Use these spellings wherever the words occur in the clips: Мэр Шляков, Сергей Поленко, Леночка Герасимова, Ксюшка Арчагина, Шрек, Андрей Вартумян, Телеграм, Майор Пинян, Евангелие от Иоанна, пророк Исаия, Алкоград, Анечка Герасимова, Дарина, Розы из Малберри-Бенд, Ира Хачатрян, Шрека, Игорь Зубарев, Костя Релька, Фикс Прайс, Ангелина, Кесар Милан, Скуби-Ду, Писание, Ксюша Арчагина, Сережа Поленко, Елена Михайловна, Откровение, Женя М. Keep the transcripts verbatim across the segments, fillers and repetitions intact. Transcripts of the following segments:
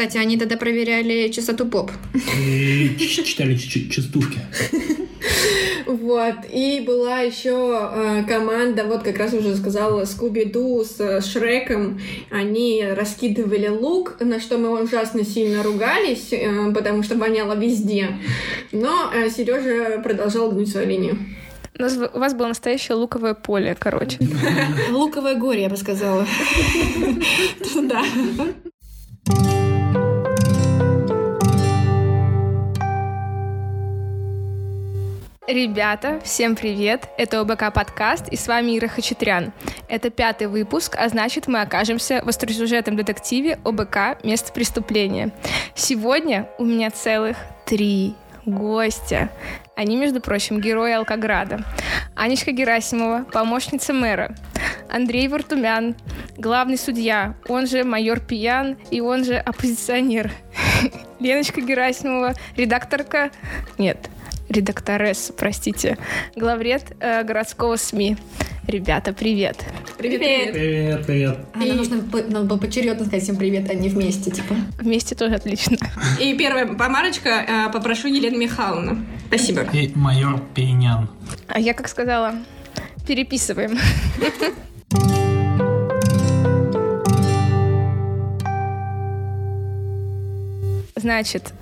Кстати, они тогда проверяли чистоту поп. Читали частушки. Вот. И была еще команда, вот как раз уже сказала, Скуби-Ду с Шреком. Они раскидывали лук, на что мы ужасно сильно ругались, потому что воняло везде. Но Сережа продолжал гнуть свою линию. У, нас, у вас было настоящее луковое поле, короче. Луковое горе, я бы сказала. Да. Ребята, всем привет! Это ОБК подкаст, и с вами Ира Хачатрян. Это пятый выпуск, а значит, мы окажемся в остросюжетном детективе ОБК «Место преступления». Сегодня у меня целых три гостя. Они, между прочим, герои Алкограда. Анечка Герасимова, помощница мэра. Андрей Вартумян, главный судья, он же майор Пинян и он же оппозиционер. Леночка Герасимова, редакторка... Нет, редакторесса, простите. Главред э, городского СМИ. Ребята, привет. Привет, привет. Привет, привет. А, и... нужно, надо было поочередно сказать всем привет, а не вместе, типа. Вместе тоже отлично. И первая помарочка, э, попрошу Елену Михайловну. Спасибо. И майор Пинян. А я, как сказала, переписываем. Значит,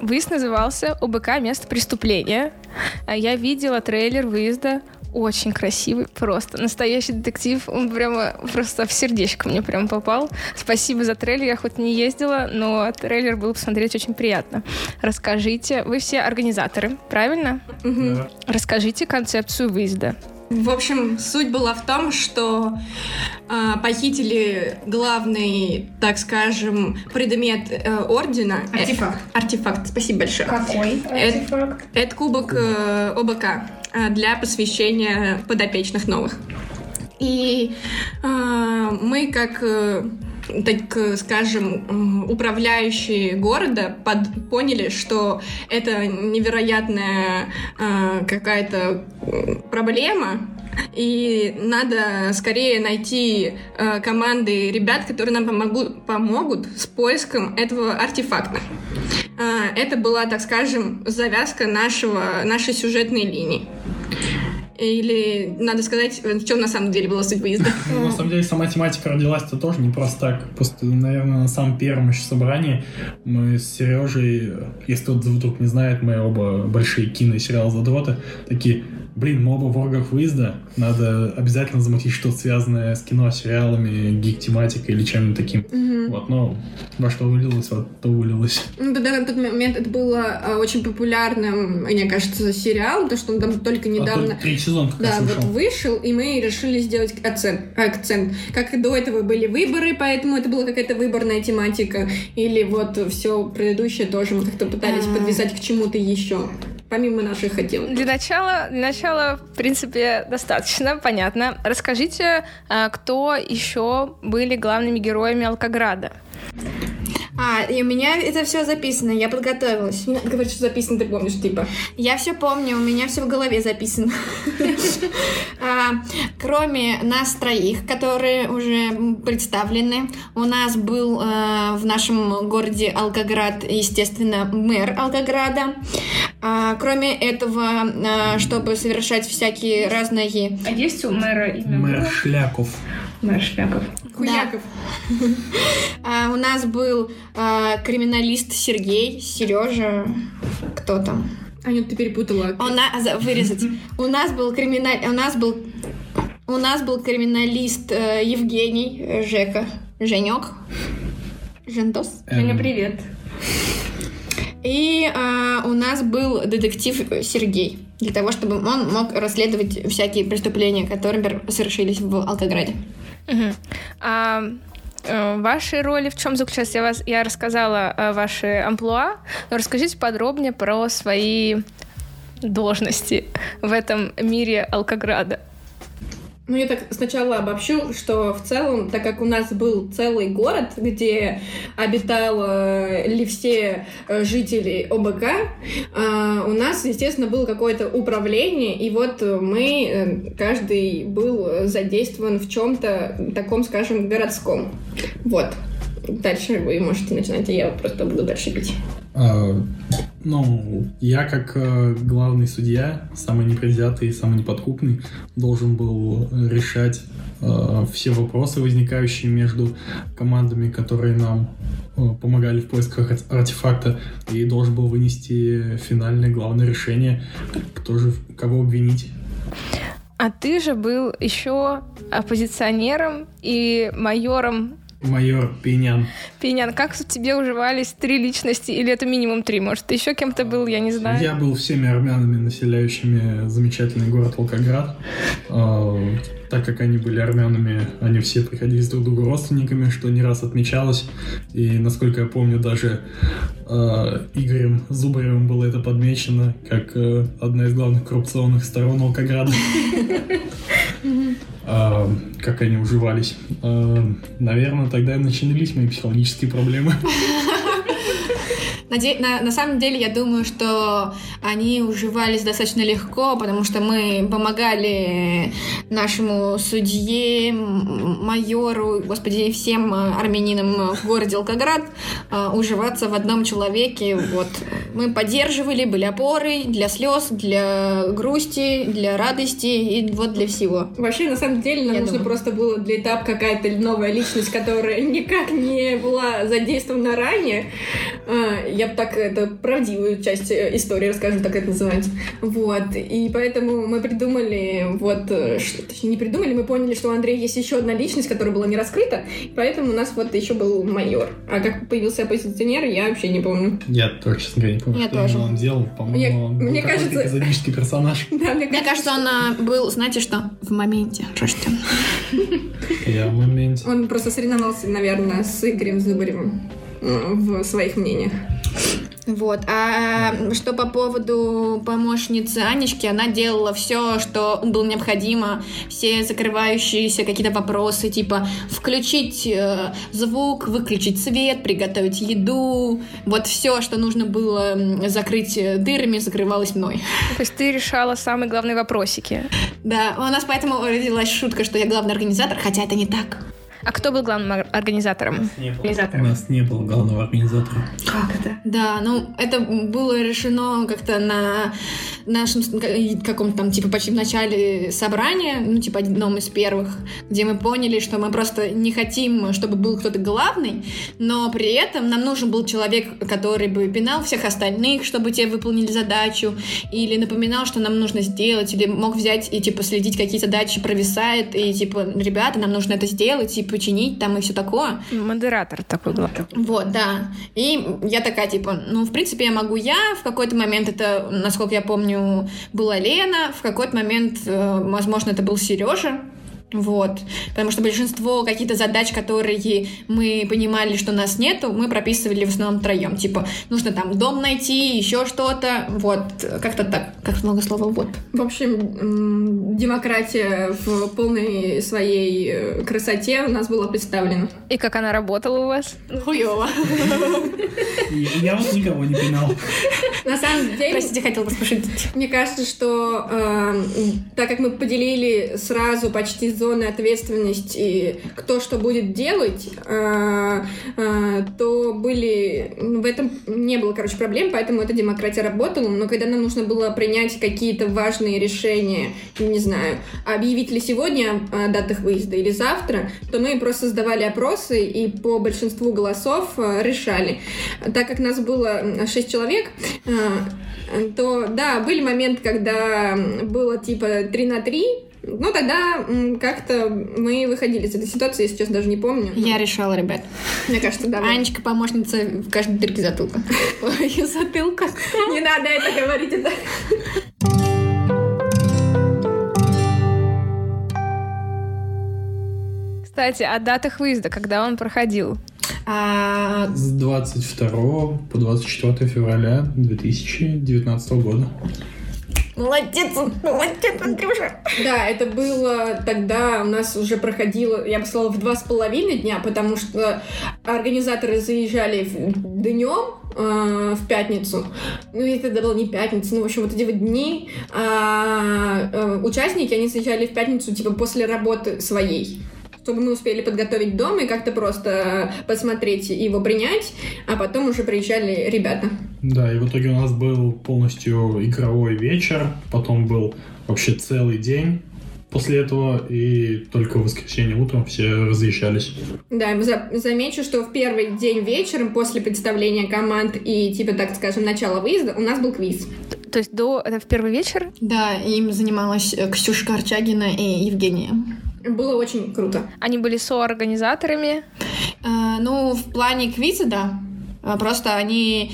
выезд назывался «ОБК. Место преступления». Я видела трейлер выезда. Очень красивый, просто настоящий детектив. Он прямо просто в сердечко мне прям попал. Спасибо за трейлер. Я хоть не ездила, но трейлер было посмотреть очень приятно. Расскажите, вы все организаторы, правильно? Угу. Да. Расскажите концепцию выезда. В общем, суть была в том, что э, похитили главный, так скажем, предмет э, ордена. Артефакт. Э, артефакт, спасибо большое. Какой артефакт? Это, это кубок э, ОБК для посвящения подопечных новых. И э, мы как... Э, так скажем, управляющие города под... поняли, что это невероятная э, какая-то проблема, и надо скорее найти э, команды ребят, которые нам помогут, помогут с поиском этого артефакта. Э, это была, так скажем, завязка нашего, нашей сюжетной линии. Или, надо сказать, в чем на самом деле была суть выезда? Ну, на самом деле, сама тематика родилась-то тоже не просто так. Просто, наверное, на самом первом еще собрании мы с Сережей, если кто-то вдруг не знает, мы оба большие кино и сериалы задроты, такие, блин, мы оба в оргах выезда, надо обязательно замутить что-то связанное с кино, сериалами, гик-тематикой или чем-нибудь таким. Угу. Вот, но во что вылилось, во то вылилось. Ну, тогда на тот момент это было очень популярным, мне кажется, сериалом, потому что он там только недавно... Сезон, да, вот вышел, и мы решили сделать акцент, акцент. Как и до этого были выборы, поэтому это была какая-то выборная тематика. Или вот все предыдущее тоже мы как-то пытались А-а-а. подвязать к чему-то еще, помимо наших хотелок. Для начала, для начала, в принципе, достаточно, понятно. Расскажите, кто еще были главными героями Алкограда? А, и у меня это все записано, я подготовилась. Не надо говорить, что записано, ты помнишь, типа. Я все помню, у меня все в голове записано. Кроме нас троих, которые уже представлены, у нас был в нашем городе Алкоград, естественно, мэр Алкограда. Кроме этого, чтобы совершать всякие разные... А есть у мэра имя? Мэр Шляков. Мэр Шляков. Хуяков. Да. А, у нас был а, криминалист Сергей, Сережа, кто там? Анют, ты перепутала. У на... Вырезать. У нас был криминалист... У нас был... У нас был криминалист э, Евгений Жека. Женек. Жентос. Эм... Женя, привет. И э, у нас был детектив Сергей. Для того, чтобы он мог расследовать всякие преступления, которые, например, совершились в Алкограде. Uh-huh. А, э, ваши роли в чем заключаются? Я, вас, я рассказала э, ваши амплуа, но расскажите подробнее про свои должности в этом мире Алкограда. Ну, я так сначала обобщу, что в целом, так как у нас был целый город, где обитали все жители ОБК, у нас, естественно, было какое-то управление, и вот мы, каждый был задействован в чем-то таком, скажем, городском. Вот. Дальше вы можете начинать, а я просто буду дальше пить. А, ну, я как главный судья, самый непредвзятый, самый неподкупный, должен был решать а, все вопросы, возникающие между командами, которые нам а, помогали в поисках артефакта, и должен был вынести финальное главное решение, кто же, кого обвинить. А ты же был еще оппозиционером и майором. Майор Пинян. Пинян, как тут тебе уживались три личности, или это минимум три? Может, ты еще кем-то был, я не знаю. Я был всеми армянами, населяющими замечательный город Алкоград. Так как они были армянами, они все приходились друг к другу родственниками, что не раз отмечалось. И, насколько я помню, даже э, Игорем Зубаревым было это подмечено как э, одна из главных коррупционных сторон Алкограда. Как они уживались. Наверное, тогда начинались мои психологические проблемы. На, на самом деле, я думаю, что они уживались достаточно легко, потому что мы помогали нашему судье, майору, господи, всем армянинам в городе Алкоград уживаться в одном человеке. Вот. Мы поддерживали, были опорой для слез, для грусти, для радости и вот для всего. Вообще, на самом деле, нам я нужно думаю. Просто было для этапа какая-то новая личность, которая никак не была задействована ранее. Я бы так это правдивую часть истории расскажу, так это называть. Вот. И поэтому мы придумали, вот, что, точнее, не придумали, мы поняли, что у Андрея есть еще одна личность, которая была не раскрыта, поэтому у нас вот еще был майор. А как появился оппозиционер, я вообще не помню. Я тоже, честно говоря, не помню, я что тоже. Он делал. По-моему, он был какой-то экзотический персонаж. Да, мне, мне кажется, он был, знаете что, в моменте рожден. Я в моменте. Он просто соревновался, наверное, с Игорем Зубаревым в своих мнениях. Вот. А что по поводу помощницы Анечки, она делала все, что было необходимо, все закрывающиеся какие-то вопросы, типа включить э, звук, выключить свет, приготовить еду. Вот все, что нужно было закрыть дырами, закрывалось мной. То есть ты решала самые главные вопросики. Да, у нас поэтому родилась шутка, что я главный организатор, хотя это не так. А кто был главным организатором? У нас, у нас не было главного организатора. Как это? Да, ну это было решено как-то на нашем каком-то там, типа, почти в начале собрания, ну, типа, одном из первых, где мы поняли, что мы просто не хотим, чтобы был кто-то главный, но при этом нам нужен был человек, который бы пинал всех остальных, чтобы те выполнили задачу, или напоминал, что нам нужно сделать, или мог взять и, типа, следить, какие задачи провисают, и, типа, ребята, нам нужно это сделать, и починить там и все такое. Модератор такой был. Вот, да. И я такая, типа, ну, в принципе, я могу я. В какой-то момент это, насколько я помню, была Лена. В какой-то момент, возможно, это был Сережа. Вот. Потому что большинство какие-то задач, которые мы понимали, что нас нету, мы прописывали в основном втроем. Типа, нужно там дом найти, еще что-то. Вот. Как-то так. Как много слова «вот». В общем, демократия в полной своей красоте у нас была представлена. И как она работала у вас? Хуёво. Я вот никого не пинал. На самом деле... Простите, хотела вас пошутить. Мне кажется, что так как мы поделили сразу почти зоны ответственности, кто что будет делать, э, э, то были... В этом не было, короче, проблем, поэтому эта демократия работала. Но когда нам нужно было принять какие-то важные решения, не знаю, объявить ли сегодня о датах выезда или завтра, то мы просто сдавали опросы и по большинству голосов э, решали. Так как нас было шесть человек, э, то, да, были моменты, когда было типа три на три, ну, тогда как-то мы выходили из этой ситуации, я сейчас даже не помню. Я решала, ребят. Мне кажется, да. Анечка помощница в каждой дырке затылка. Ой, затылка. Не надо это говорить. Это... Кстати, о датах выезда, когда он проходил. А... С двадцать второго по двадцать четвёртое февраля две тысячи девятнадцатого года. Молодец, молодец, Андрюша. Да, это было тогда, у нас уже проходило, я бы сказала, в два с половиной дня, потому что организаторы заезжали днем, э, в пятницу. Ну, и тогда было не пятница, ну, в общем, вот эти вот дни. А, э, участники, они заезжали в пятницу, типа, после работы своей. чтобы мы успели подготовить дом и как-то просто посмотреть и его принять, а потом уже приезжали ребята. Да, и в итоге у нас был полностью игровой вечер, потом был вообще целый день после этого, и только в воскресенье утром все разъезжались. Да, замечу, что в первый день вечером после представления команд и, типа, так скажем, начала выезда у нас был квиз. То есть до, в первый вечер? Да, им занималась Ксюшка Арчагина и Евгения. Было очень круто. Они были соорганизаторами? А, ну, в плане квиза, да. Просто они,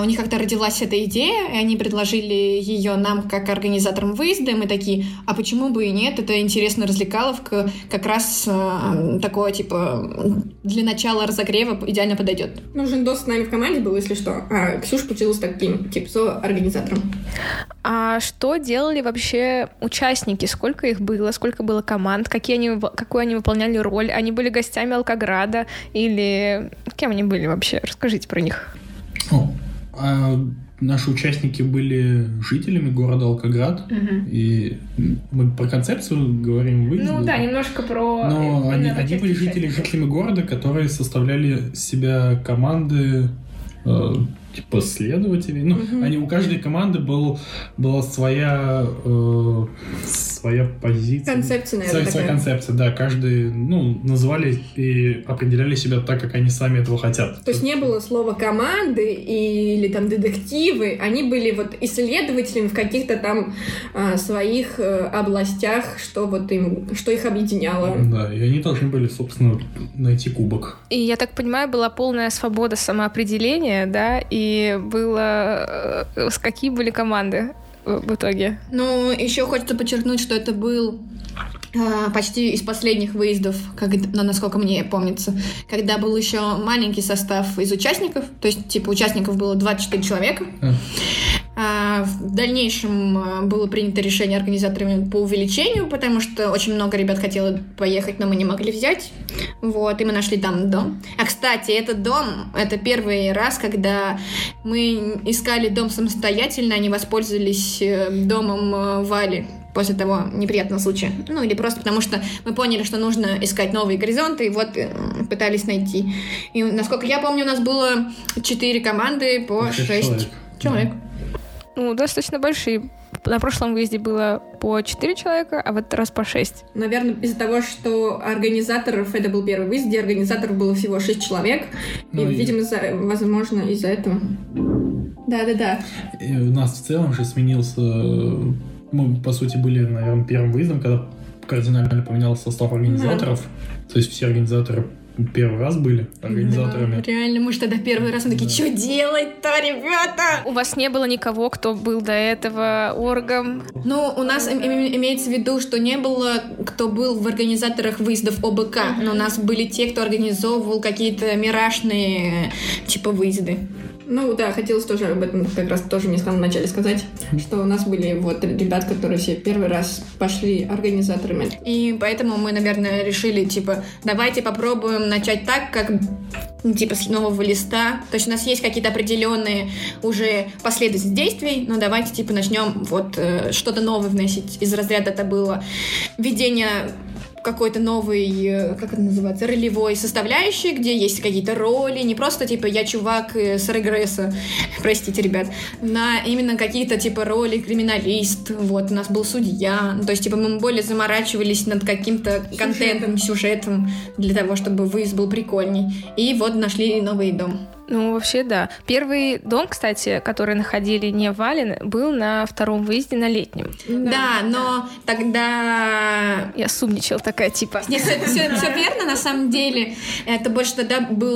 у них как-то родилась эта идея, и они предложили ее нам как организаторам выезда, и мы такие, а почему бы и нет, это интересная развлекаловка, как раз такое, типа, для начала разогрева идеально подойдет. Ну, Жендос с нами в команде был, если что, а Ксюша получилась таким, типа, соорганизатором. А что делали вообще участники? Сколько их было? Сколько было команд? Какие они, какую они выполняли роль? Они были гостями Алкограда? Или кем они были вообще? Расскажите про них. О, а наши участники были жителями города Алкоград. Угу. И мы про концепцию говорим. Выезда, ну да, немножко про... Но они, они были жители, жителями города, которые составляли из себя команды... Э, типа следователей. Ну, угу. Они, у каждой команды был, была своя, э, своя позиция. Концепция, наверное. Своя, своя концепция, да. Каждый, ну, называли и определяли себя так, как они сами этого хотят. То есть не было слова команды или там детективы. Они были вот исследователями в каких-то там э, своих э, областях, что вот им, что их объединяло. Да, и они должны были, собственно, найти кубок. И, я так понимаю, была полная свобода самоопределения, да, и И было... Какие были команды в итоге? Ну, еще хочется подчеркнуть, что это был э, почти из последних выездов, как, ну, насколько мне помнится, когда был еще маленький состав из участников, то есть, типа, участников было двадцать четыре человека. Mm. А, в дальнейшем было принято решение организаторами по увеличению, потому что очень много ребят хотело поехать, но мы не могли взять. Вот, и мы нашли там дом. А, кстати, этот дом, это первый раз, когда мы искали дом самостоятельно, они воспользовались домом Вали после того неприятного случая. Ну, или просто потому что мы поняли, что нужно искать новые горизонты, и вот пытались найти. И, насколько я помню, у нас было четыре команды по шесть человек. Ну, достаточно большие. На прошлом выезде было по четыре человека, а в этот раз по шесть. Наверное, из-за того, что организаторов... Это был первый выезд, где организаторов было всего шесть человек. Ну, и, и, видимо, за, возможно, из-за этого. Да-да-да. У нас в целом же сменился... Мы, по сути, были, наверное, первым выездом, когда кардинально поменялся состав организаторов. Да. То есть все организаторы... Первый раз были организаторами. Да, реально, мы же тогда первый раз, мы такие, да. Что делать-то, ребята? У вас не было никого, кто был до этого оргом? Ну, у нас им, им, имеется в виду, что не было, кто был в организаторах выездов ОБК, mm-hmm. но у нас были те, кто организовывал какие-то мирашные, типа, выезды. Ну да, хотелось тоже об этом как раз тоже мне в самом начале сказать, что у нас были вот ребят, которые все первый раз пошли организаторами. И поэтому мы, наверное, решили, типа, давайте попробуем начать так, как, типа, с нового листа. То есть у нас есть какие-то определенные уже последовательность действий, но давайте, типа, начнем вот э, что-то новое вносить. Из разряда это было введение... какой-то новый, как это называется, ролевой составляющей, где есть какие-то роли, не просто, типа, я чувак с регресса, простите, ребят, на именно какие-то, типа, роли криминалист, вот, у нас был судья, то есть, типа, мы более заморачивались над каким-то контентом, сюжетом, для того, чтобы выезд был прикольней, и вот нашли новый дом. Ну, вообще, да. Первый дом, кстати, который находили не в Вале, был на втором выезде, на летнем. Да, да, но тогда... Я сумничала такая, типа... Нет, все, все, все верно, на самом деле. Это больше тогда был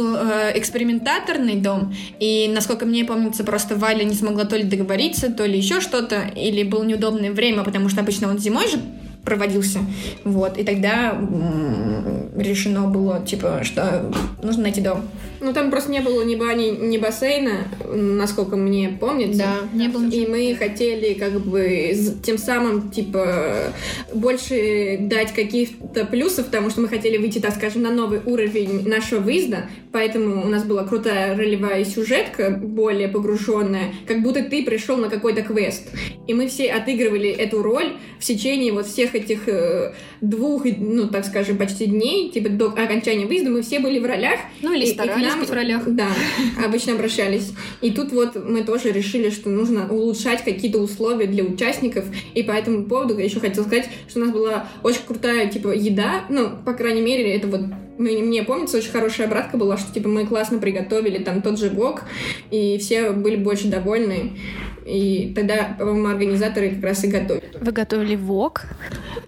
экспериментаторный дом, и, насколько мне помнится, просто Валя не смогла то ли договориться, то ли еще что-то, или было неудобное время, потому что обычно он зимой же проводился, вот, и тогда м-м, решено было, типа, что нужно найти дом. Ну, там просто не было ни бани, ни бассейна, насколько мне помнится. Да, не было ничего. И мы хотели как бы тем самым, типа, больше дать каких-то плюсов, потому что мы хотели выйти, так скажем, на новый уровень нашего выезда, поэтому у нас была крутая ролевая сюжетка, более погруженная, как будто ты пришел на какой-то квест. И мы все отыгрывали эту роль в течение вот всех этих двух, ну, так скажем, почти дней, типа, до окончания выезда мы все были в ролях. Ну, или и, старались и к нам, быть в ролях. Да, обычно обращались. И тут вот мы тоже решили, что нужно улучшать какие-то условия для участников, и по этому поводу я еще хотела сказать, что у нас была очень крутая, типа, еда, ну, по крайней мере, это вот мне помнится, очень хорошая обратка была, что, типа, мы классно приготовили там тот же вок, и все были больше довольны. И тогда, по-моему, организаторы как раз и готовили. Вы готовили вок?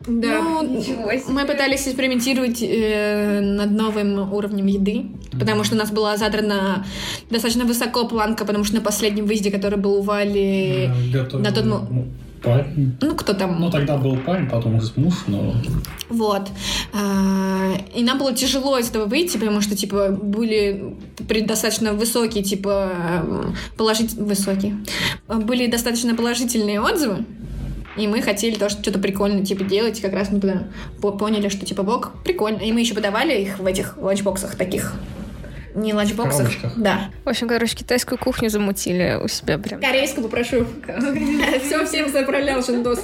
Да. Ну, мы пытались экспериментировать э, над новым уровнем еды, потому что у нас была задрана достаточно высоко планка, потому что на последнем выезде, который был у Вали... Готовили. На тот... Парень. Ну, кто там? Ну, тогда был парень, потом уже муж, но... Вот. И нам было тяжело из этого выйти, потому что, типа, были достаточно высокие, типа, положительные... Высокие. Были достаточно положительные отзывы, и мы хотели тоже что-то прикольное, типа, делать, и как раз мы тогда поняли, что, типа, бог, прикольно. И мы еще подавали их в этих ланчбоксах таких... Не ланчбоксах. Да. В общем, короче, китайскую кухню замутили у себя прям. Корейскую попрошу. Все, всем заправлял Шиндос.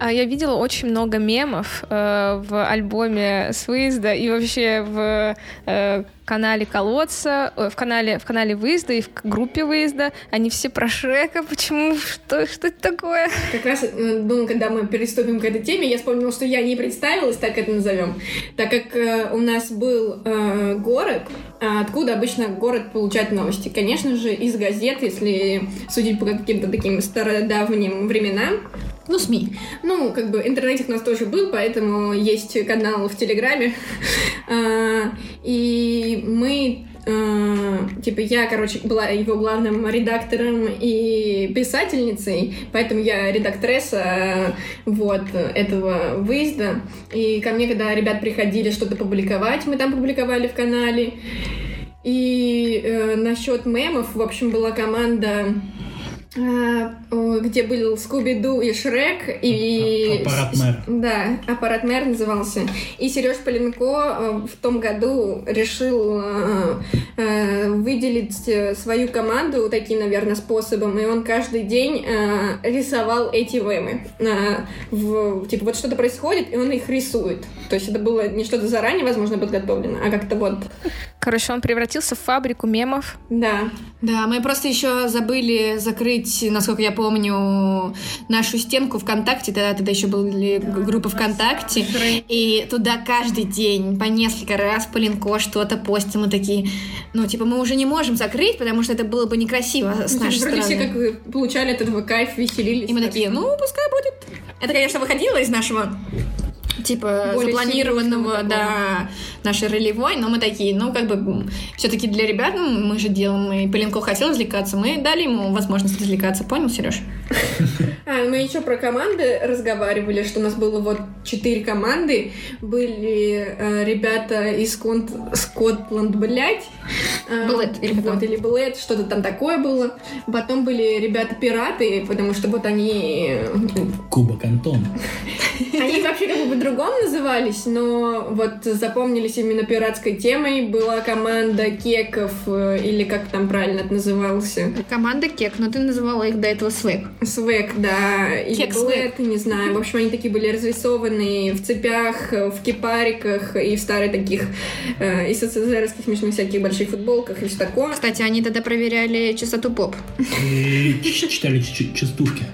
Я видела очень много мемов э, в альбоме с выезда и вообще в э, канале колодца, э, в, канале, в канале выезда и в группе выезда. Они все про Шрека. Почему? Что, что это такое? Как раз, думаю, когда мы переступим к этой теме, я вспомнила, что я не представилась, так это назовем. Так как э, у нас был э, город, откуда обычно город получает новости. Конечно же, из газет, если судить по каким-то таким стародавним временам. Ну, СМИ. Ну, как бы интернетик у нас тоже был, поэтому есть канал в Телеграме. И мы... Типа я, короче, была его главным редактором и писательницей, поэтому я редактресса вот этого выезда. И ко мне, когда ребят приходили что-то публиковать, мы там публиковали в канале. И насчет мемов, в общем, была команда... где был Скуби-Ду и Шрек, и... Аппарат Мэр. Да, Аппарат Мэр назывался. И Сережа Поленко в том году решил выделить свою команду таким, наверное, способом, и он каждый день рисовал эти мемы. Типа вот что-то происходит, и он их рисует. То есть это было не что-то заранее, возможно, подготовлено, а как-то вот... Короче, он превратился в фабрику мемов. Да. Да, мы просто еще забыли закрыть, насколько я помню, нашу стенку ВКонтакте. Тогда, тогда еще были да, группы ВКонтакте. Красавчик. И туда каждый день по несколько раз Поленко что-то постим. Мы такие, ну, типа, мы уже не можем закрыть, потому что это было бы некрасиво с ну, нашей стороны. Вроде все как вы получали от этого кайф, веселились. И мы такие, ну, пускай будет. Это, конечно, выходило из нашего... типа более запланированного, да, нашей ролевой, но мы такие, ну, как бы, все-таки для ребят мы же делаем, и Поленко хотел развлекаться, мы дали ему возможность развлекаться, понял, Сереж? А, мы еще про команды разговаривали, что у нас было вот четыре команды, были э, ребята из Конт... Скотланд, блядь, э, Блэд, или, вот, или Блэд, что-то там такое было, потом были ребята-пираты, потому что вот они... Кубок Антона. Они вообще как бы по-другому назывались, но вот запомнились именно пиратской темой. Была команда кеков, или как там правильно это назывался? Команда кек, но ты называла их до этого свек. Свек, да. Или блэд, не знаю. В общем, они такие были разрисованы в цепях, в кипариках и в старых таких э, из СССРских смешных всяких больших футболках и все такое. Кстати, они тогда проверяли чистоту поп. Читали частушки.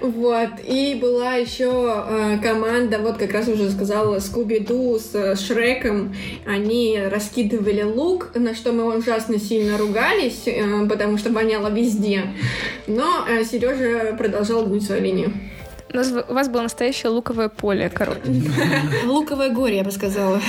Вот. И была еще э, команда, вот как раз уже сказала, Скуби-Ду с э, Шреком. Они раскидывали лук, на что мы ужасно сильно ругались, э, потому что воняло везде. Но э, Сережа продолжал гнуть свою линию. У, нас, у вас было настоящее луковое поле, короче. Луковое горе, я бы сказала.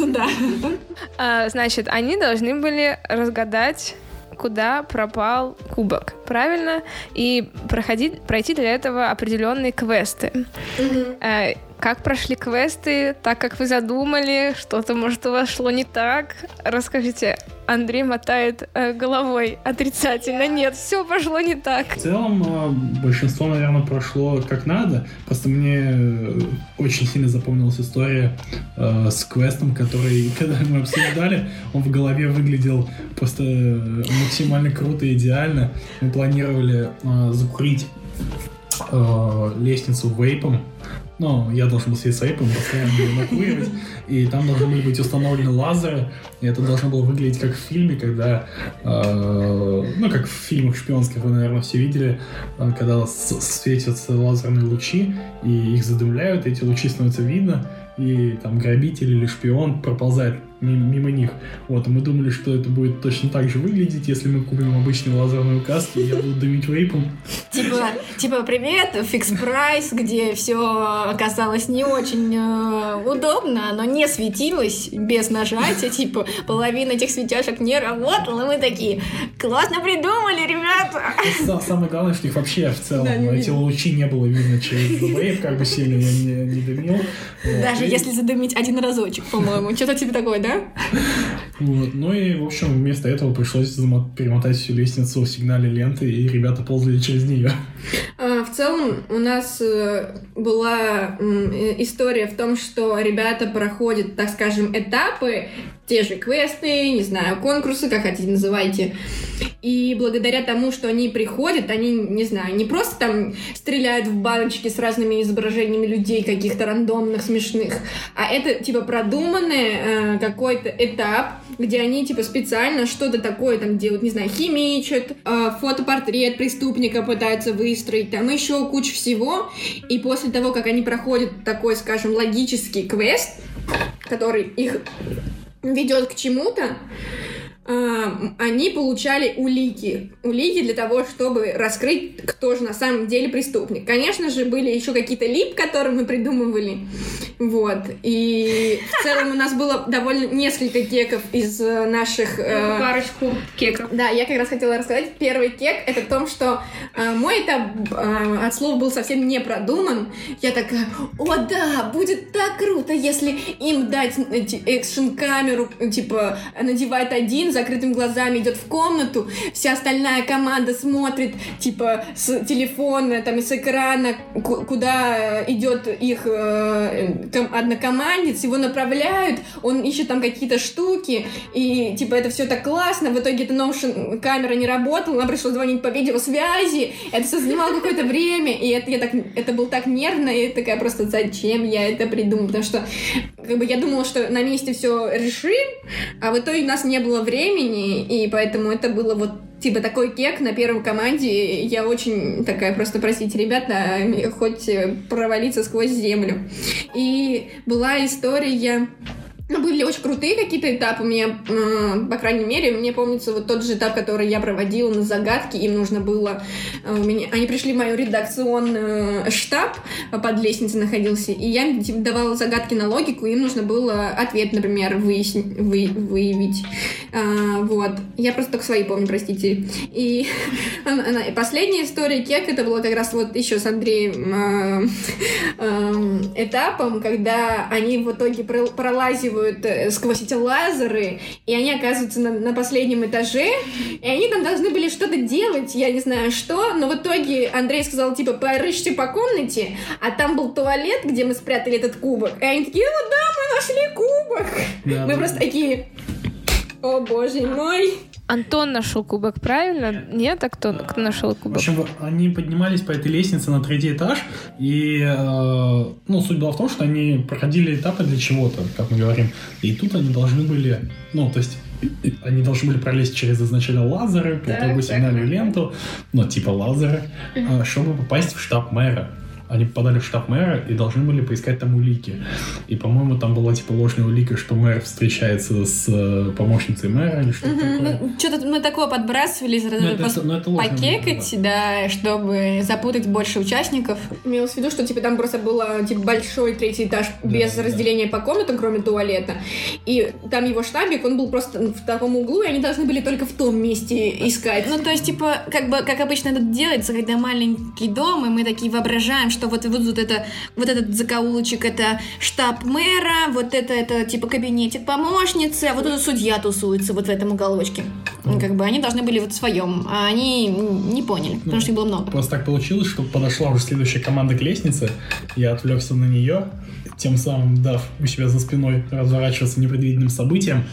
Да. Значит, они должны были разгадать... куда пропал кубок, правильно? И проходить, пройти для этого определенные квесты. Mm-hmm. Как прошли квесты, так как вы задумали, что-то, может, у вас шло не так? Расскажите. Андрей мотает э, головой отрицательно. Нет, все пошло не так. В целом, э, большинство, наверное, прошло как надо. Просто мне очень сильно запомнилась история э, с квестом, который, когда мы обсуждали, он в голове выглядел просто максимально круто, идеально. Мы планировали э, закурить э, лестницу вейпом. Ну, я должен был сидеть с вейпом, постоянно его накуривать, и там должны были быть установлены лазеры, и это должно было выглядеть как в фильме, когда, э, ну, как в фильмах шпионских, вы, наверное, все видели, когда светятся лазерные лучи, и их задымляют, и эти лучи становятся видно, и там грабитель или шпион проползает мимо них. Вот, и мы думали, что это будет точно так же выглядеть, если мы купим обычные лазерные каски, и я буду дымить вейпом. Типа, типа привет, фикс-прайс, где все оказалось не очень удобно, оно не светилось без нажатия, типа половина этих светяшек не работала, мы такие, классно придумали, ребята! Самое главное, что их вообще в целом, эти лучи не было видно через вейп, как бы сильно я не дымил. Даже если задымить один разочек, по-моему, что-то тебе такое, да? Вот. Ну и, в общем, вместо этого пришлось перемотать всю лестницу в сигнале ленты, и ребята ползали через нее. В целом у нас была история в том, что ребята проходят, так скажем, этапы, те же квесты, не знаю, конкурсы, как хотите называйте. И благодаря тому, что они приходят, они, не знаю, не просто там стреляют в баночки с разными изображениями людей каких-то рандомных, смешных, а это, типа, продуманный э, какой-то этап, где они, типа, специально что-то такое там делают, не знаю, химичат, э, фотопортрет преступника пытаются выстроить, там еще куча всего. И после того, как они проходят такой, скажем, логический квест, который их ведет к чему-то, они получали улики. Улики для того, чтобы раскрыть, кто же на самом деле преступник. Конечно же, были еще какие-то лип, которые мы придумывали. Вот. И в целом у нас было довольно несколько кеков из наших... Парочку э... кеков. Да, я как раз хотела рассказать. Первый кек — это в том, что э, мой этап э, от слова был совсем не продуман. Я такая, о да, будет так круто, если им дать экшн-камеру, типа, надевает один, закрытыми глазами идет в комнату, вся остальная команда смотрит, типа, с телефона, там, с экрана, к- куда идет их э, ком- однокомандец, его направляют, он ищет там какие-то штуки, и, типа, это все так классно, в итоге эта Notion камера не работала, нам пришлось звонить по видеосвязи, это все занимало какое-то время, и это, я так, это было так нервно, и я такая просто, зачем я это придумала, потому что, как бы, я думала, что на месте все решим, а в итоге у нас не было времени, времени, и поэтому это было вот типа такой кек на первом команде. Я очень такая, просто простите, ребята, хоть провалиться сквозь землю. И была история... Ну, были очень крутые какие-то этапы у меня, э, по крайней мере, мне помнится вот тот же этап, который я проводила на загадке, им нужно было, э, у меня, они пришли в мою редакционную штаб, под лестницей находился, и я им типа давала загадки на логику, им нужно было ответ, например, выяснить, вы, выявить, э, вот, я просто только свои помню, простите, и последняя история кек, это была как раз вот еще с Андреем этапом, когда они в итоге пролазивают сквозь эти лазеры, и они оказываются на, на последнем этаже, и они там должны были что-то делать, я не знаю что, но в итоге Андрей сказал, типа, порыщите по комнате, а там был туалет, где мы спрятали этот кубок, и они такие, ну да, мы нашли кубок! Да, мы да. Просто такие, о боже мой! Антон нашел кубок, правильно? Нет, а кто, кто нашел кубок? В общем, они поднимались по этой лестнице на третий этаж, и э, ну, суть была в том, что они проходили этапы для чего-то, как мы говорим, и тут они должны были, ну, то есть, они должны были пролезть через изначально лазеры, по итогу сигнальную ленту, ну, типа лазеры, чтобы попасть в штаб мэра. они попадали в штаб мэра и должны были поискать там улики. И, по-моему, там была типа ложная улика, что мэр встречается с помощницей мэра или что-то mm-hmm. такое. Что-то мы такое подбрасывали, ну, покекать, да, чтобы запутать больше участников. Имелось в виду, что типа там просто был типа большой третий этаж да, без да. разделения по комнатам, кроме туалета. И там его штабик, он был просто в таком углу, и они должны были только в том месте искать. Ну, то есть, типа, как бы, как обычно это делается, когда маленький дом, и мы такие воображаем, что вот, вот, вот, это, вот этот закоулочек, это штаб мэра, вот это, это типа, кабинетик помощницы, а вот тут судья тусуется вот в этом уголочке. Как бы они должны были вот в своем, а они не поняли, потому ну, что их было много. Просто так получилось, что подошла уже следующая команда к лестнице, я отвлекся на нее, тем самым дав у себя за спиной разворачиваться непредвиденным событием.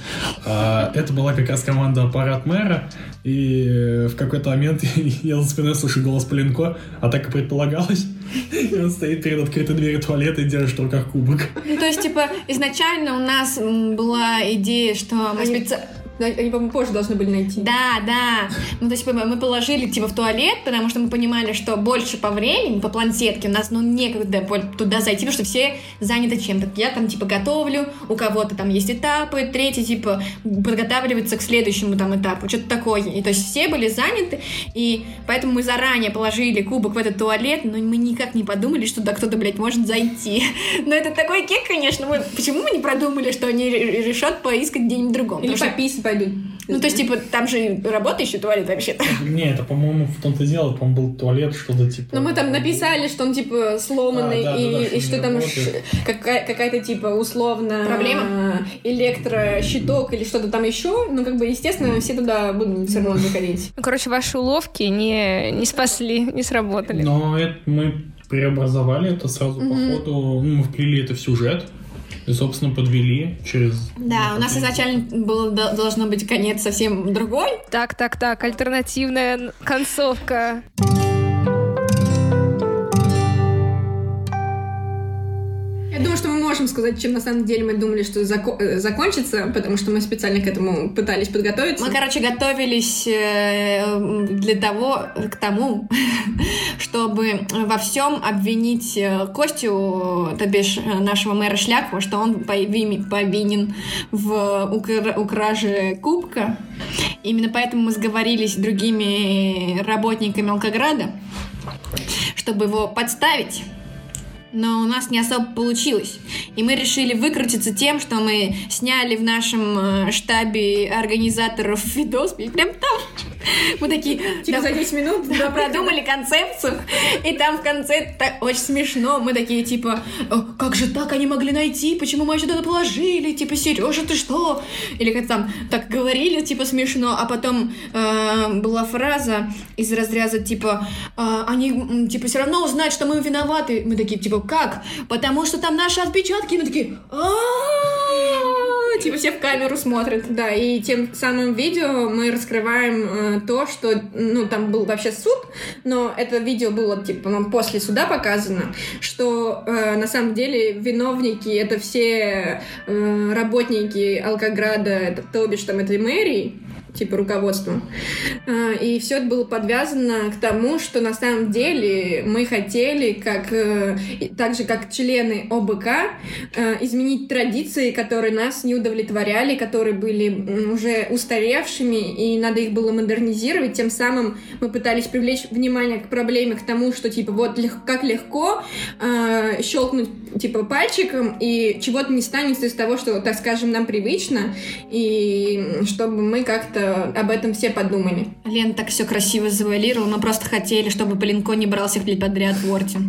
А, это была как раз команда «Аппарат мэра», и в какой-то момент я за спиной слышу голос Поленко, а так и предполагалось. И он стоит перед открытой дверью туалета и держит в руках кубок. Ну, то есть, типа, изначально у нас была идея, что мы они... специально... Они, по-моему, позже должны были найти. Да, да. Ну, то есть мы положили типа в туалет, потому что мы понимали, что больше по времени, по планшетке у нас, ну, некогда туда зайти, потому что все заняты чем-то. Я там типа готовлю, у кого-то там есть этапы, третий типа подготавливается к следующему там этапу, что-то такое. И то есть все были заняты, и поэтому мы заранее положили кубок в этот туалет, но мы никак не подумали, что туда кто-то, блядь, может зайти. Но это такой кек, конечно. Мы... Почему мы не продумали, что они решат поискать где-нибудь другом? Или пописать. Пойду. Ну, то есть, типа, там же работающий туалет вообще-то. Не, это, по-моему, в том-то дело, по-моему, был туалет, что-то, типа... Ну, мы там написали, что он, типа, сломанный, а, да, и, да, да, и что, что там ш... Какая- какая-то, типа, условно... Проблема? Электрощиток или что-то там еще. Ну, как бы, естественно, все туда будут все равно заходить. Ну, короче, ваши уловки не, не спасли, не сработали. Но это мы преобразовали это сразу mm-hmm. по ходу. Ну, мы вплели это в сюжет. И, собственно, подвели через... Да, у нас изначально был, должно быть конец совсем другой. Так, так, так, альтернативная концовка. Я думаю, что мы можем сказать, чем на самом деле мы думали, что зако- закончится, потому что мы специально к этому пытались подготовиться. Мы, короче, готовились для того, к тому, чтобы во всем обвинить Костю, то бишь нашего мэра Шлякова, что он повинен в укра- украже кубка. Именно поэтому мы сговорились с другими работниками Алкограда, чтобы его подставить. Но у нас не особо получилось. И мы решили выкрутиться тем, что мы сняли в нашем штабе организаторов видос. И прям там мы такие... Типа за десять минут продумали концепцию. И там в конце очень смешно. Мы такие, типа, как же так они могли найти? Почему мы сюда положили? Типа, Сережа, ты что? Или как там так говорили, типа, смешно. А потом была фраза из разряда, типа, они, типа, все равно узнают, что мы виноваты. Мы такие, типа, как? Потому что там наши отпечатки. И мы такие, типа, все в камеру смотрят. Да, и тем самым видео мы раскрываем э, то, что, ну, там был вообще суд, но это видео было, типа, нам после суда показано, что э, на самом деле виновники — это все э, работники Алкограда, это, то бишь, там, этой мэрии, типа, руководством. И все это было подвязано к тому, что на самом деле мы хотели, как, так же, как члены ОБК, изменить традиции, которые нас не удовлетворяли, которые были уже устаревшими, и надо их было модернизировать. Тем самым мы пытались привлечь внимание к проблеме, к тому, что, типа, вот как легко щелкнуть, типа, пальчиком, и чего-то не станется из того, что, так скажем, нам привычно, и чтобы мы как-то об этом все подумали. Лена так все красиво завуалировала. Мы просто хотели, чтобы Поленко не брал всех подряд в Орте.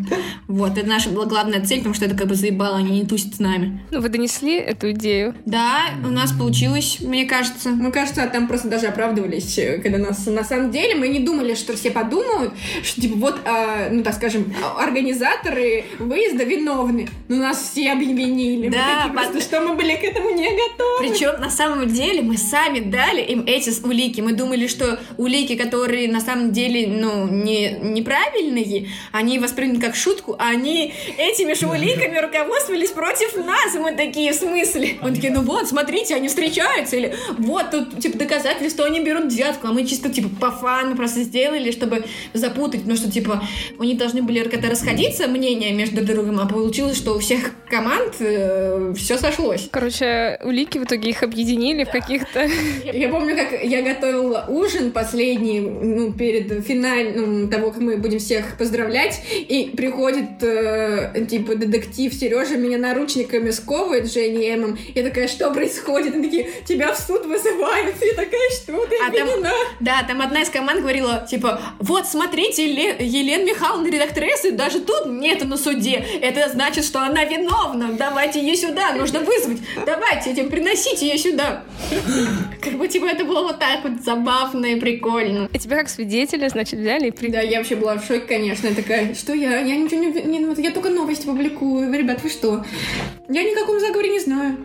Вот. Это наша была главная цель, потому что это как бы заебало, они не тусят с нами. Ну, вы донесли эту идею? Да, у нас получилось, мне кажется. Ну, кажется, там просто даже оправдывались, когда нас... На самом деле мы не думали, что все подумают, что, типа, вот, а, ну, так скажем, организаторы выезда виновны. Но нас все объединили. Да. Мы такие, под... просто, что мы были к этому не готовы. Причем, на самом деле, мы сами дали им эти эти улики. Мы думали, что улики, которые на самом деле, ну, не, неправильные, они восприняты как шутку, а они этими же уликами руководствовались против нас. Мы такие, в смысле? Мы такие, ну вот, смотрите, они встречаются. Или вот, тут, типа, доказательства, они берут взятку. А мы чисто, типа, по фану просто сделали, чтобы запутать. Ну, что, типа, у них должны были как-то расходиться мнения между другом, а получилось, что у всех команд э, все сошлось. Короче, улики в итоге их объединили, да, в каких-то... Я помню, как я готовила ужин последний, ну, перед финальным того, как мы будем всех поздравлять, и приходит, э, типа, детектив Сережа, меня наручниками сковывает, Женя М. Я такая, что происходит? Они такие, тебя в суд вызывают. Я такая, что ты а там, да, там одна из команд говорила, типа, вот, смотрите, Еле... Елена Михайловна, редактриса, даже тут нету на суде. Это значит, что она виновна. Давайте ее сюда, нужно вызвать. Давайте, этим приносите ее сюда. Как бы, типа, это было вот так вот забавно и прикольно. А тебя как свидетеля, значит, взяли и при... Да, я вообще была в шоке, конечно. Я такая, что я? Я ничего не... не... Я только новости публикую. Ребят, вы что? Я ни о каком заговоре не знаю.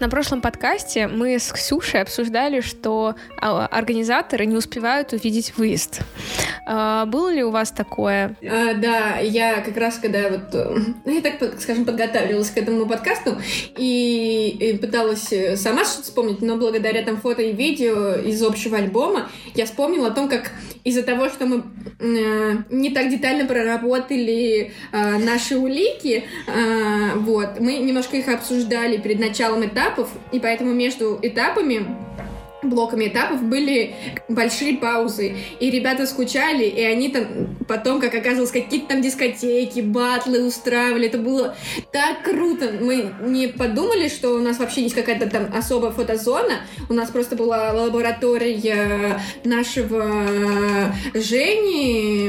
На прошлом подкасте мы с Ксюшей обсуждали, что организаторы не успевают увидеть выезд. А, было ли у вас такое? А, да, я как раз, когда вот... Ну, я так, скажем, подготавливалась к этому подкасту и, и пыталась сама что-то вспомнить, но благодаря там фото и видео из общего альбома я вспомнила о том, как из-за того, что мы э, не так детально проработали э, наши улики, э, вот, мы немножко их обсуждали перед началом этапа, и поэтому между этапами, блоками этапов были большие паузы, и ребята скучали, и они там потом, как оказалось, какие-то там дискотеки, батлы устраивали, это было так круто, мы не подумали, что у нас вообще есть какая-то там особая фотозона, у нас просто была лаборатория нашего Жени,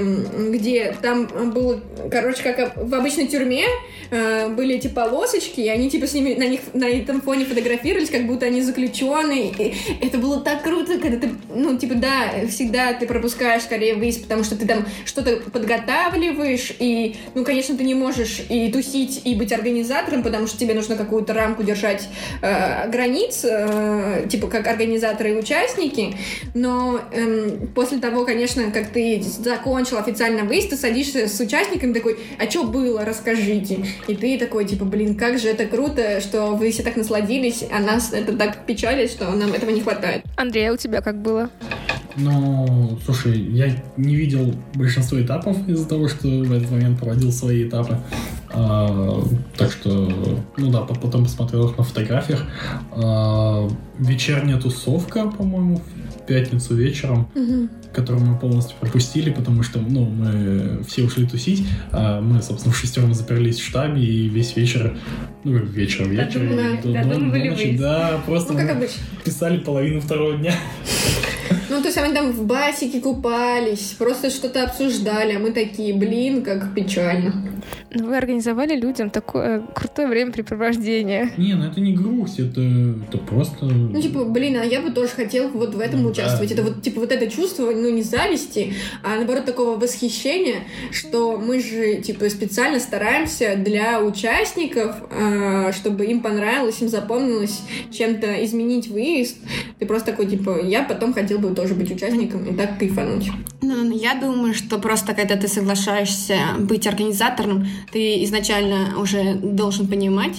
где там было, короче, как в обычной тюрьме, были эти полосочки, и они типа с ними, на них, на этом фоне фотографировались, как будто они заключенные, это было так круто, когда ты, ну, типа, да, всегда ты пропускаешь скорее выезд, потому что ты там что-то подготавливаешь, и, ну, конечно, ты не можешь и тусить, и быть организатором, потому что тебе нужно какую-то рамку держать э, границ, э, типа, как организаторы и участники, но э, после того, конечно, как ты закончил официально выезд, ты садишься с участниками такой, а что было, расскажите. И ты такой, типа, блин, как же это круто, что вы все так насладились, а нас это так печалит, что нам этого не хватает. Андрей, а у тебя как было? Ну, слушай, я не видел большинство этапов из-за того, что в этот момент проводил свои этапы. А, так что, ну да, потом посмотрел их на фотографиях. А, вечерняя тусовка, по-моему, в пятницу вечером, угу, которую мы полностью пропустили, потому что, ну, мы все ушли тусить, а мы, собственно, в шестером заперлись в штабе, и весь вечер, ну, вечер, вечер, додумывали выезд. Да, просто ну, мы писали половину второго дня. Ну, то есть они там в басике купались, просто что-то обсуждали, а мы такие, блин, как печально. Ну, вы организовали людям такое крутое времяпрепровождение. Не, ну это не грусть, это, это просто... Ну, типа, блин, а я бы тоже хотел вот в этом, ну, участвовать. Да. Это вот, типа, вот это чувство, ну, не зависти, а, наоборот, такого восхищения, что мы же, типа, специально стараемся для участников, чтобы им понравилось, им запомнилось чем-то изменить выезд. Ты просто такой, типа, я потом хотел бы тоже быть участником и так кайфануть. Ну, я думаю, что просто, когда ты соглашаешься быть организатором, ты изначально уже должен понимать,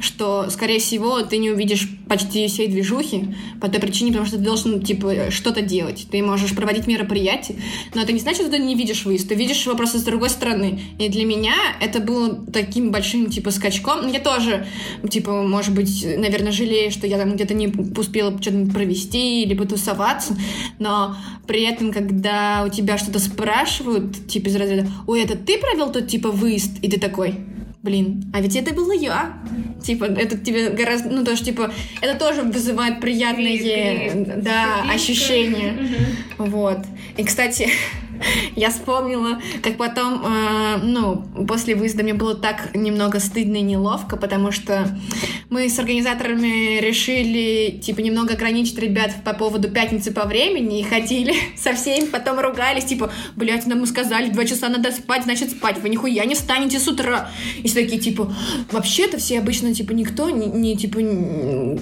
что, скорее всего, ты не увидишь почти всей движухи по той причине, потому что ты должен, типа, что-то делать. Ты можешь проводить мероприятия, но это не значит, что ты не видишь выезд. Ты видишь его просто с другой стороны. И для меня это было таким большим, типа, скачком. Я тоже, типа, может быть, наверное, жалею, что я там где-то не успела что-то провести или потусоваться, но при этом, когда у тебя что-то спрашивают, типа, из разряда «Ой, это ты провел тут, типа, выезд?» И ты такой... Блин, а ведь это было я. Типа, это тебе гораздо... Ну, тоже, типа, это тоже вызывает приятные Крит-крит. да, Крит-крит. ощущения. Угу. Вот. И, кстати... Я вспомнила, как потом, э, ну, после выезда мне было так немного стыдно и неловко, потому что мы с организаторами решили, типа, немного ограничить ребят по поводу пятницы по времени, и ходили со всеми, потом ругались, типа, блядь, нам сказали, два часа надо спать, значит спать, вы нихуя не встанете с утра. И все такие, типа, вообще-то все обычно, типа, никто, не, не типа,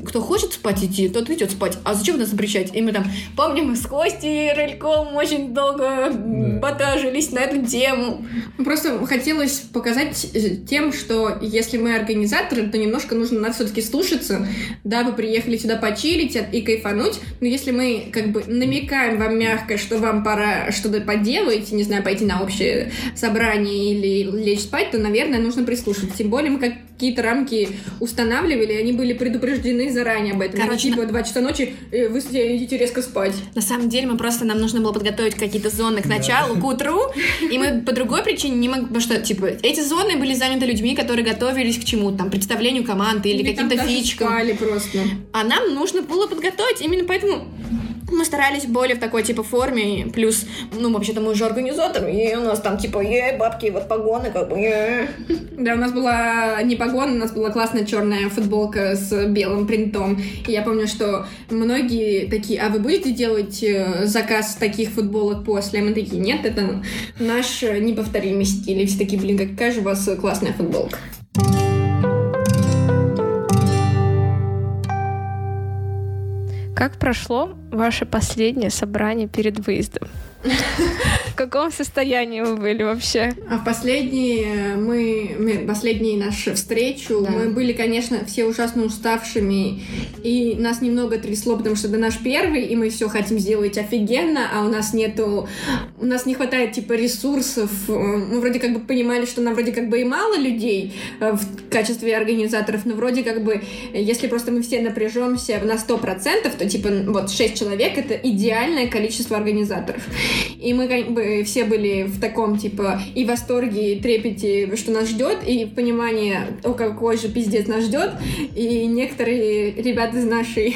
кто хочет спать идти, тот идет спать, а зачем нас запрещать? И мы там, помним, мы с Костей Рельком очень долго да. батажились на эту тему. Просто хотелось показать тем, что если мы организаторы, то немножко нужно нас все-таки слушаться. Да, вы приехали сюда почилить и кайфануть, но если мы как бы намекаем вам мягко, что вам пора что-то поделать, не знаю, пойти на общее собрание или лечь спать, то, наверное, нужно прислушаться. Тем более мы какие-то рамки устанавливали, они были предупреждены заранее об этом. Короче, типа два часа ночи, вы идите резко спать. На самом деле мы просто, нам нужно было подготовить какие-то зоны к началу, да. к утру, и мы по другой причине не могли, что, типа, эти зоны были заняты людьми, которые готовились к чему-то, там, представлению команды или, или каким-то фичкам. Спали просто. А нам нужно было подготовить, именно поэтому... Мы старались более в такой, типа, форме, плюс, ну, вообще-то мы уже организаторы, и у нас там, типа, е, бабки, вот погоны, как бы, е. Да, у нас была не погона, у нас была классная черная футболка с белым принтом, и я помню, что многие такие, а вы будете делать заказ таких футболок после? А мы такие, нет, это наш неповторимый стиль, и все такие, блин, какая же у вас классная футболка. Как прошло ваше последнее собрание перед выездом? В каком состоянии вы были вообще? А в последние мы, последние нашу встречу, да. мы были, конечно, все ужасно уставшими, и нас немного трясло, потому что это наш первый, и мы все хотим сделать офигенно, а у нас нету, у нас не хватает, типа, ресурсов. Мы вроде как бы понимали, что нам вроде как бы и мало людей в качестве организаторов, но вроде как бы, если просто мы все напряжемся на сто процентов, то, типа, вот шесть человек — это идеальное количество организаторов. И мы как бы все были в таком, типа, и восторге, и трепете, что нас ждет, и понимание, о, какой же пиздец нас ждет. И некоторые ребята из нашей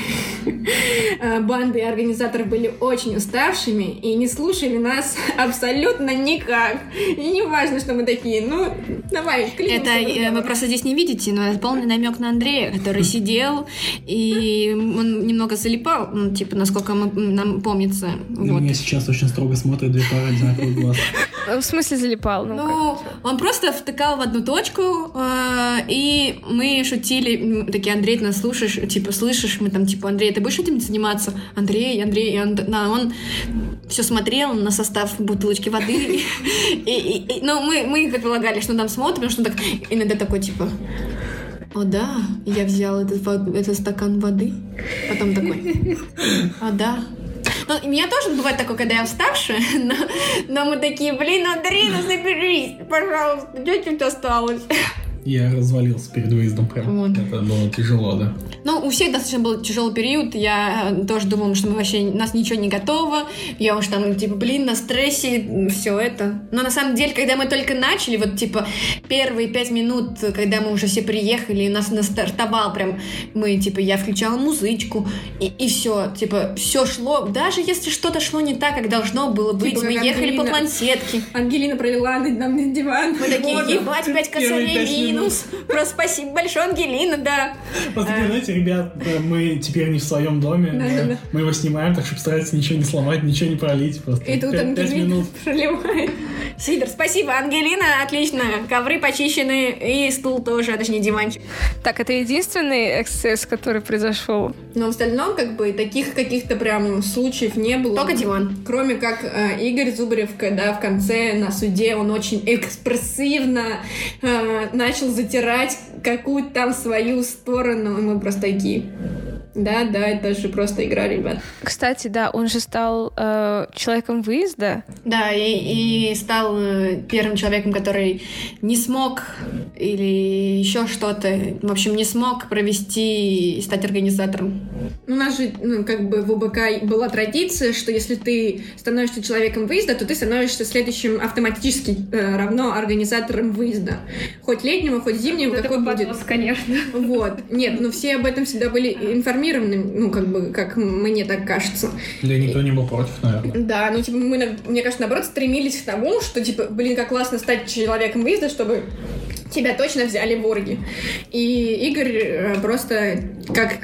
банды и организаторов были очень уставшими и не слушали нас абсолютно никак. И не важно, что мы такие, ну, давай, клянемся. Это вы просто здесь не видите, но это полный намек на Андрея, который сидел, и он немного залипал, типа, насколько нам помнится. Мне сейчас очень строго смотрит две пары одинаковых глаз. В смысле залипал? Ну, ну он просто втыкал в одну точку, э- и мы шутили, такие, Андрей, ты нас слушаешь, типа, слышишь, мы там, типа, Андрей, ты будешь этим заниматься? Андрей, Андрей, и он, да, он все смотрел на состав бутылочки воды, но мы как полагали, что там смотрим, потому что так иногда такой, типа... О, да, я взял этот, этот стакан воды. Потом такой. О, да. Ну, у меня тоже бывает такое, когда я уставшая, но, но мы такие, блин, Андрей, ну заберись, пожалуйста, что тебе осталось? Я развалился перед выездом прям. Вот. Это было тяжело, да? Ну, у всех достаточно был тяжелый период. Я тоже думала, что мы вообще, у нас ничего не готово. Я уж там, типа, блин, на стрессе, все это. Но на самом деле, когда мы только начали, вот, типа, первые пять минут, когда мы уже все приехали, и нас настартовал прям, мы, типа, я включала музычку, и, и все, типа, все шло. Даже если что-то шло не так, как должно было быть, типа, мы ехали Ангелина, по планшетке. Ангелина пролила нам на диван. Мы такие, вот, ебать, пять косарей. Минус. Просто спасибо большое, Ангелина, да. Вот, знаете, ребят, мы теперь не в своем доме. Да, да. Мы его снимаем, так что старайтесь ничего не сломать, ничего не пролить. Просто и тут Ангелина проливает. Сидор, спасибо, Ангелина, отлично. Ковры почищены, и стул тоже, а точнее диванчик. Так, это единственный эксцесс, который произошел? Но в остальном, как бы, таких каких-то прям случаев не было. Только диван. Кроме как э, Игорь Зубарев, когда в конце на суде он очень экспрессивно э, начал затирать какую-то там свою сторону, и мы просто такие... Да, да, это же просто игра, ребят. Кстати, да, он же стал э, человеком выезда. Да, и, и стал первым человеком, который не смог или еще что-то, в общем, не смог провести и стать организатором. У нас же, ну, как бы в ОБК была традиция, что если ты становишься человеком выезда, то ты становишься следующим автоматически э, равно организатором выезда. Хоть летнего, хоть зимнего, вот какой будет. Поднос, конечно. Вот. Нет, но все об этом всегда были информированы. Ну, как бы, как мне так кажется. Да и никто не был против, наверное. Да, ну, типа, мы, мне кажется, наоборот, стремились к тому, что, типа, блин, как классно стать человеком выезда, чтобы тебя точно взяли вороги. И Игорь просто как...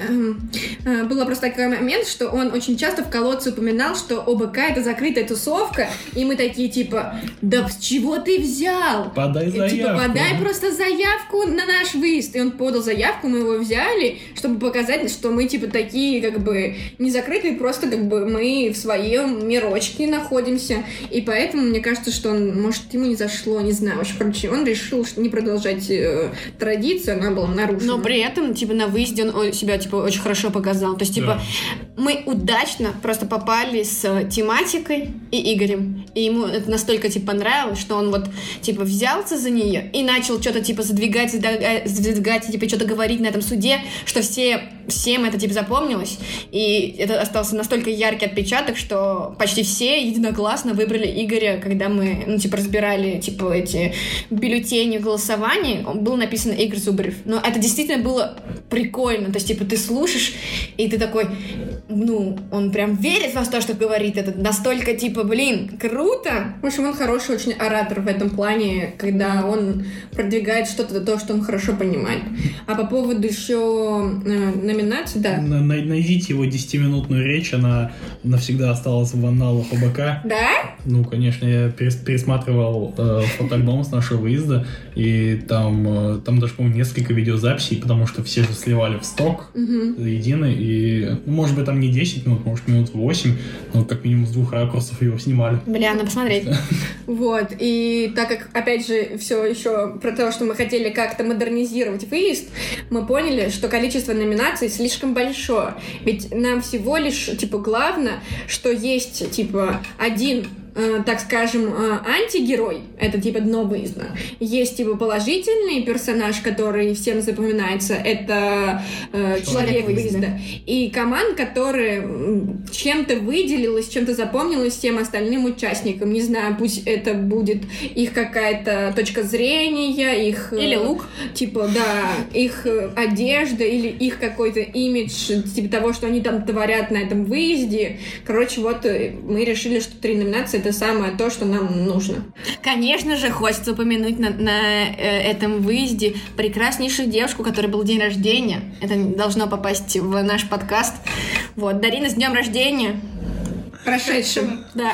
Был просто такой момент, что он очень часто в колодце упоминал, что ОБК — это закрытая тусовка, и мы такие типа: да с чего ты взял? Подай заявку. Типа, подай просто заявку на наш выезд. И он подал заявку, мы его взяли, чтобы показать, что мы типа такие как бы не закрытые, просто как бы мы в своем мирочке находимся. И поэтому мне кажется, что он, может, ему не зашло, не знаю. Короче, он решил не продолжать э, традицию, она была нарушена. Но при этом, типа, на выезде он себя, типа, очень хорошо показал. То есть, типа, да. мы удачно просто попали с тематикой и Игорем. И ему это настолько, типа, понравилось, что он вот, типа, взялся за нее и начал что-то, типа, задвигать, задвигать, типа, что-то говорить на этом суде, что все, всем это, типа, запомнилось. И это остался настолько яркий отпечаток, что почти все единогласно выбрали Игоря, когда мы, ну, типа, разбирали, типа, эти бюллетени голосования, был написан Игорь Зубарев. Но это действительно было прикольно. То есть, типа, ты слушаешь, и ты такой, ну, он прям верит во то, что говорит. Это настолько, типа, блин, круто. В общем, он хороший очень оратор в этом плане, когда он продвигает что-то, то, что он хорошо понимает. А по поводу еще номинации, да. Найдите его десятиминутную речь, она навсегда осталась в аналах ОБК. Да? Ну, конечно, я пересматривал э, фотоальбом с нашего выезда, и там, э, там даже, по-моему, несколько видеозаписей, потому что все же сливали в сток mm-hmm. заедино, и, ну, может быть, там не десять минут, может, минут восемь, но как минимум с двух ракурсов его снимали. Бля, надо посмотреть. Вот, и так как, опять же, все еще про то, что мы хотели как-то модернизировать выезд, мы поняли, что количество номинаций слишком большое, ведь нам всего лишь, типа, главное, что есть, типа, один... Э, так скажем, э, антигерой, это типа дно выезда. Есть типа положительный персонаж, который всем запоминается, это э, человек выезда. И команд, которая чем-то выделилась, чем-то запомнилась всем остальным участникам. Не знаю, пусть это будет их какая-то точка зрения, их... Или лук. Типа, да, их одежда или их какой-то имидж, типа того, что они там творят на этом выезде. Короче, вот мы решили, что три номинации — это самое то, что нам нужно. Конечно же, хочется упомянуть на, на э, этом выезде прекраснейшую девушку, у которой был день рождения. Это должно попасть в наш подкаст. Вот, Дарина, с днем рождения! Прошедшим. Да.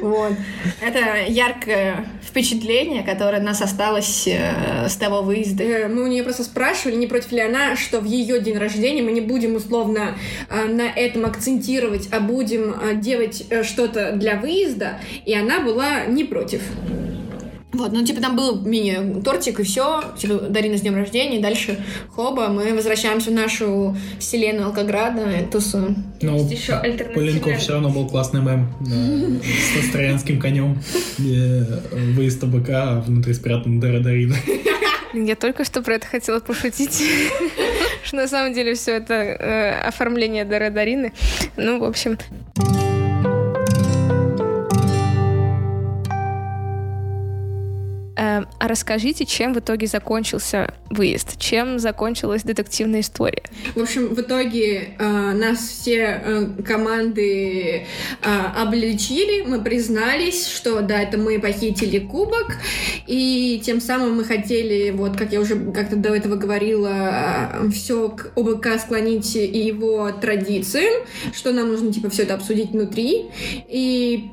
Вот. Это яркое впечатление, которое у нас осталось э, с того выезда. Э, мы у нее просто спрашивали, не против ли она, что в ее день рождения мы не будем условно э, на этом акцентировать, а будем э, делать э, что-то для выезда, и она была не против. Вот, ну, типа, там был мини-тортик, и все. Типа, Дарина, с днем рождения, и дальше хоба, мы возвращаемся в нашу вселенную Алкограда, тусуем. Ну, Поленко все равно был классный мем с троянским конем. Выезд ОБК, а внутри спрятан Дара Дарина. Я только что про это хотела пошутить. Что на самом деле все это оформление Дары Дарины. Ну, в общем... А расскажите, чем в итоге закончился выезд? Чем закончилась детективная история? В общем, в итоге э, нас все э, команды э, обличили, мы признались, что да, это мы похитили кубок, и тем самым мы хотели, вот, как я уже как-то до этого говорила, э, все к ОБК склонить и его традициям, что нам нужно, типа, все это обсудить внутри, и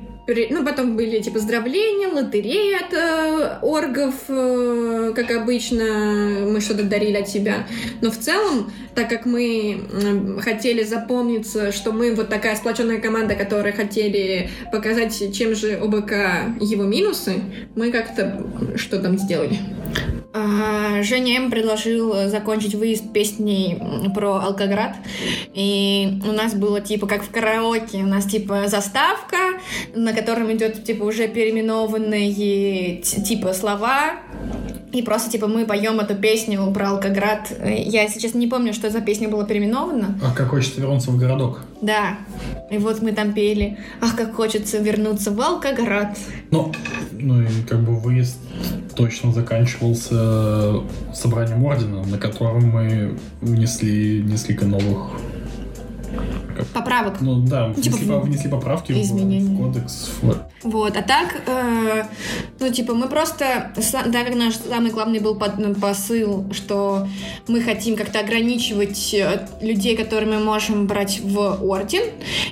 ну, потом были, типа, поздравления, лотереи от э, оргов, э, как обычно, мы что-то дарили от себя. Но в целом, так как мы э, хотели запомниться, что мы вот такая сплоченная команда, которая хотели показать, чем же ОБК его минусы, мы как-то что там сделали. А, Женя М предложил закончить выезд песней про Алкоград. И у нас было, типа, как в караоке, у нас, типа, заставка, на котором идет, типа, уже переименованные, типа, слова. И просто, типа, мы поем эту песню про Алкоград. Я, если честно, не помню, что за песня была переименована. «Ах, как хочется вернуться в городок». Да. И вот мы там пели «Ах, как хочется вернуться в Алкоград». Ну, ну и как бы выезд точно заканчивался собранием ордена, на котором мы внесли несколько новых поправок. Ну да, ну, типа, внесли, внесли поправки в, в кодекс. Вот. Вот, а так, э, ну типа мы просто, наверное, наш самый главный был посыл, что мы хотим как-то ограничивать людей, которые мы можем брать в орден,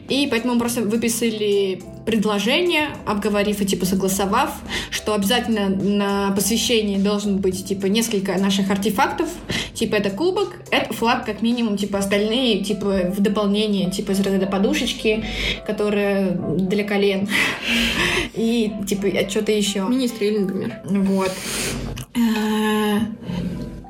и поэтому мы просто выписали предложение, обговорив и типа согласовав, что обязательно на посвящении должен быть типа несколько наших артефактов, типа это кубок, это флаг как минимум, типа остальные типа в дополнение, типа из разряда подушечки, которые для колен, и типа что-то еще. Министрель, например. Вот.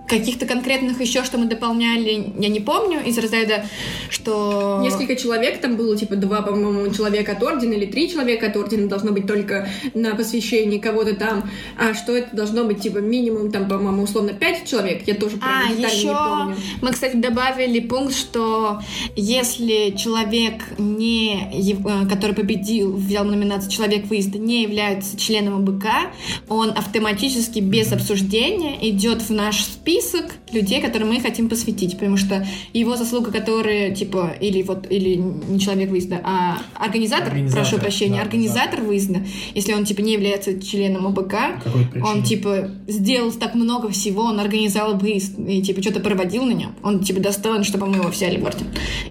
Каких-то конкретных еще, что мы дополняли, я не помню, из разряда, что... Несколько человек там было, типа два, по-моему, человека от ордена, или три человека от ордена должно быть только на посвящении кого-то там, а что это должно быть, типа, минимум, там, по-моему, условно, пять человек, я тоже прям а, еще... не помню. Мы, кстати, добавили пункт, что если человек, не который победил, взял номинацию «Человек выезда», не является членом ОБК, он автоматически, без обсуждения, идет в наш список людей, которые мы хотим посвятить, потому что его заслуга, которые типа, или вот, или не человек выезда, а организатор, организатор прошу прощения, да, организатор да. выезда, если он типа не является членом ОБК, он типа сделал так много всего, он организовал выезд и типа что-то проводил на нем, он типа достоин, чтобы мы его взяли в орден.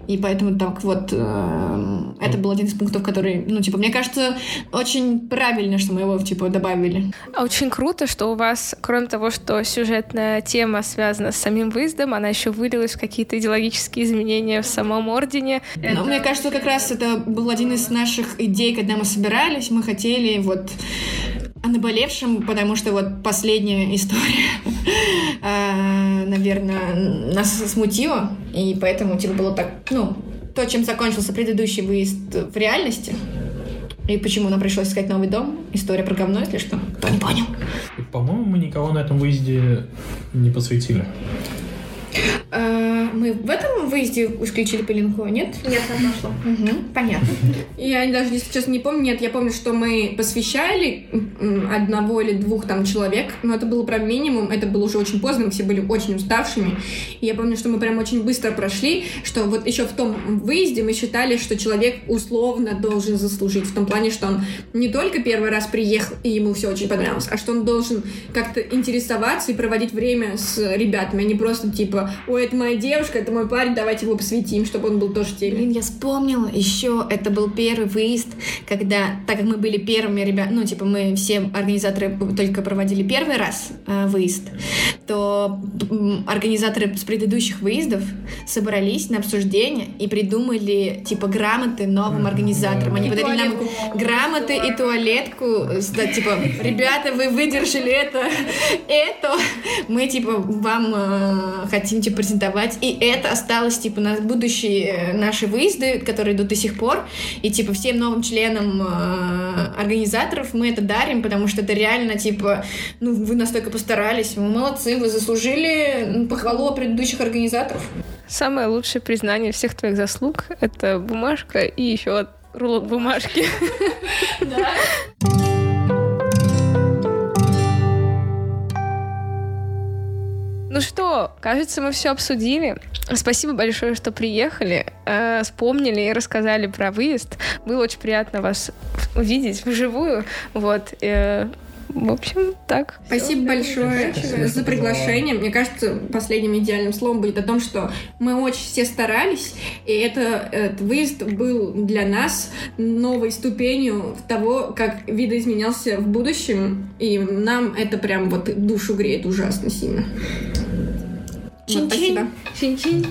И поэтому так вот, э, это был один из пунктов, который, ну типа, мне кажется, очень правильно, что мы его типа добавили. Очень круто, что у вас, кроме того, что сюжетная тема связана с самим выездом, она еще вылилась в какие-то идеологические изменения в самом ордене. Но это... мне кажется, как раз это был один из наших идей, когда мы собирались, мы хотели вот о наболевшем, потому что вот последняя история, наверное, нас смутила, и поэтому типа было так, ну, то, чем закончился предыдущий выезд в реальности. И почему нам пришлось искать новый дом? История про говно, если что. Кто не понял? По-моему, мы никого на этом выезде не посвятили. Мы в этом выезде исключили Пеленко, нет? Нет, я нашла. Угу, понятно. Я даже, если честно, не помню. Нет, я помню, что мы посвящали одного или двух там человек, но это было прям минимум, это было уже очень поздно, мы все были очень уставшими. И я помню, что мы прям очень быстро прошли, что вот еще в том выезде мы считали, что человек условно должен заслужить, в том плане, что он не только первый раз приехал, и ему все очень понравилось, а что он должен как-то интересоваться и проводить время с ребятами, а не просто типа, ой, это моя девушка, это мой парень, давайте его посвятим, чтобы он был тоже в теме. Блин, я вспомнила еще, это был первый выезд, когда, так как мы были первыми ребят, ну, типа, мы все организаторы только проводили первый раз э, выезд, то э, организаторы с предыдущих выездов собрались на обсуждение и придумали, типа, грамоты новым организаторам. Они и подарили туалетку. Нам грамоты и туалетку, да, типа, ребята, вы выдержали это, это, мы, типа, вам э, хотим, типа, презентовать. И это осталось, типа, на будущие наши выезды, которые идут до сих пор. И, типа, всем новым членам э, организаторов мы это дарим, потому что это реально, типа, ну, вы настолько постарались, вы молодцы, вы заслужили похвалу предыдущих организаторов. Самое лучшее признание всех твоих заслуг — это бумажка и еще рулон бумажки. Да. Ну что, кажется, мы все обсудили. Спасибо большое, что приехали, э, вспомнили и рассказали про выезд. Было очень приятно вас увидеть вживую. Вот. Э, в общем, так. Спасибо большое за приглашение. Мне кажется, последним идеальным словом будет о том, что мы очень все старались, и это, этот выезд был для нас новой ступенью того, как видоизменялся в будущем. И нам это прям вот душу греет ужасно сильно. Чин-чин. Вот, спасибо. Чин-чин.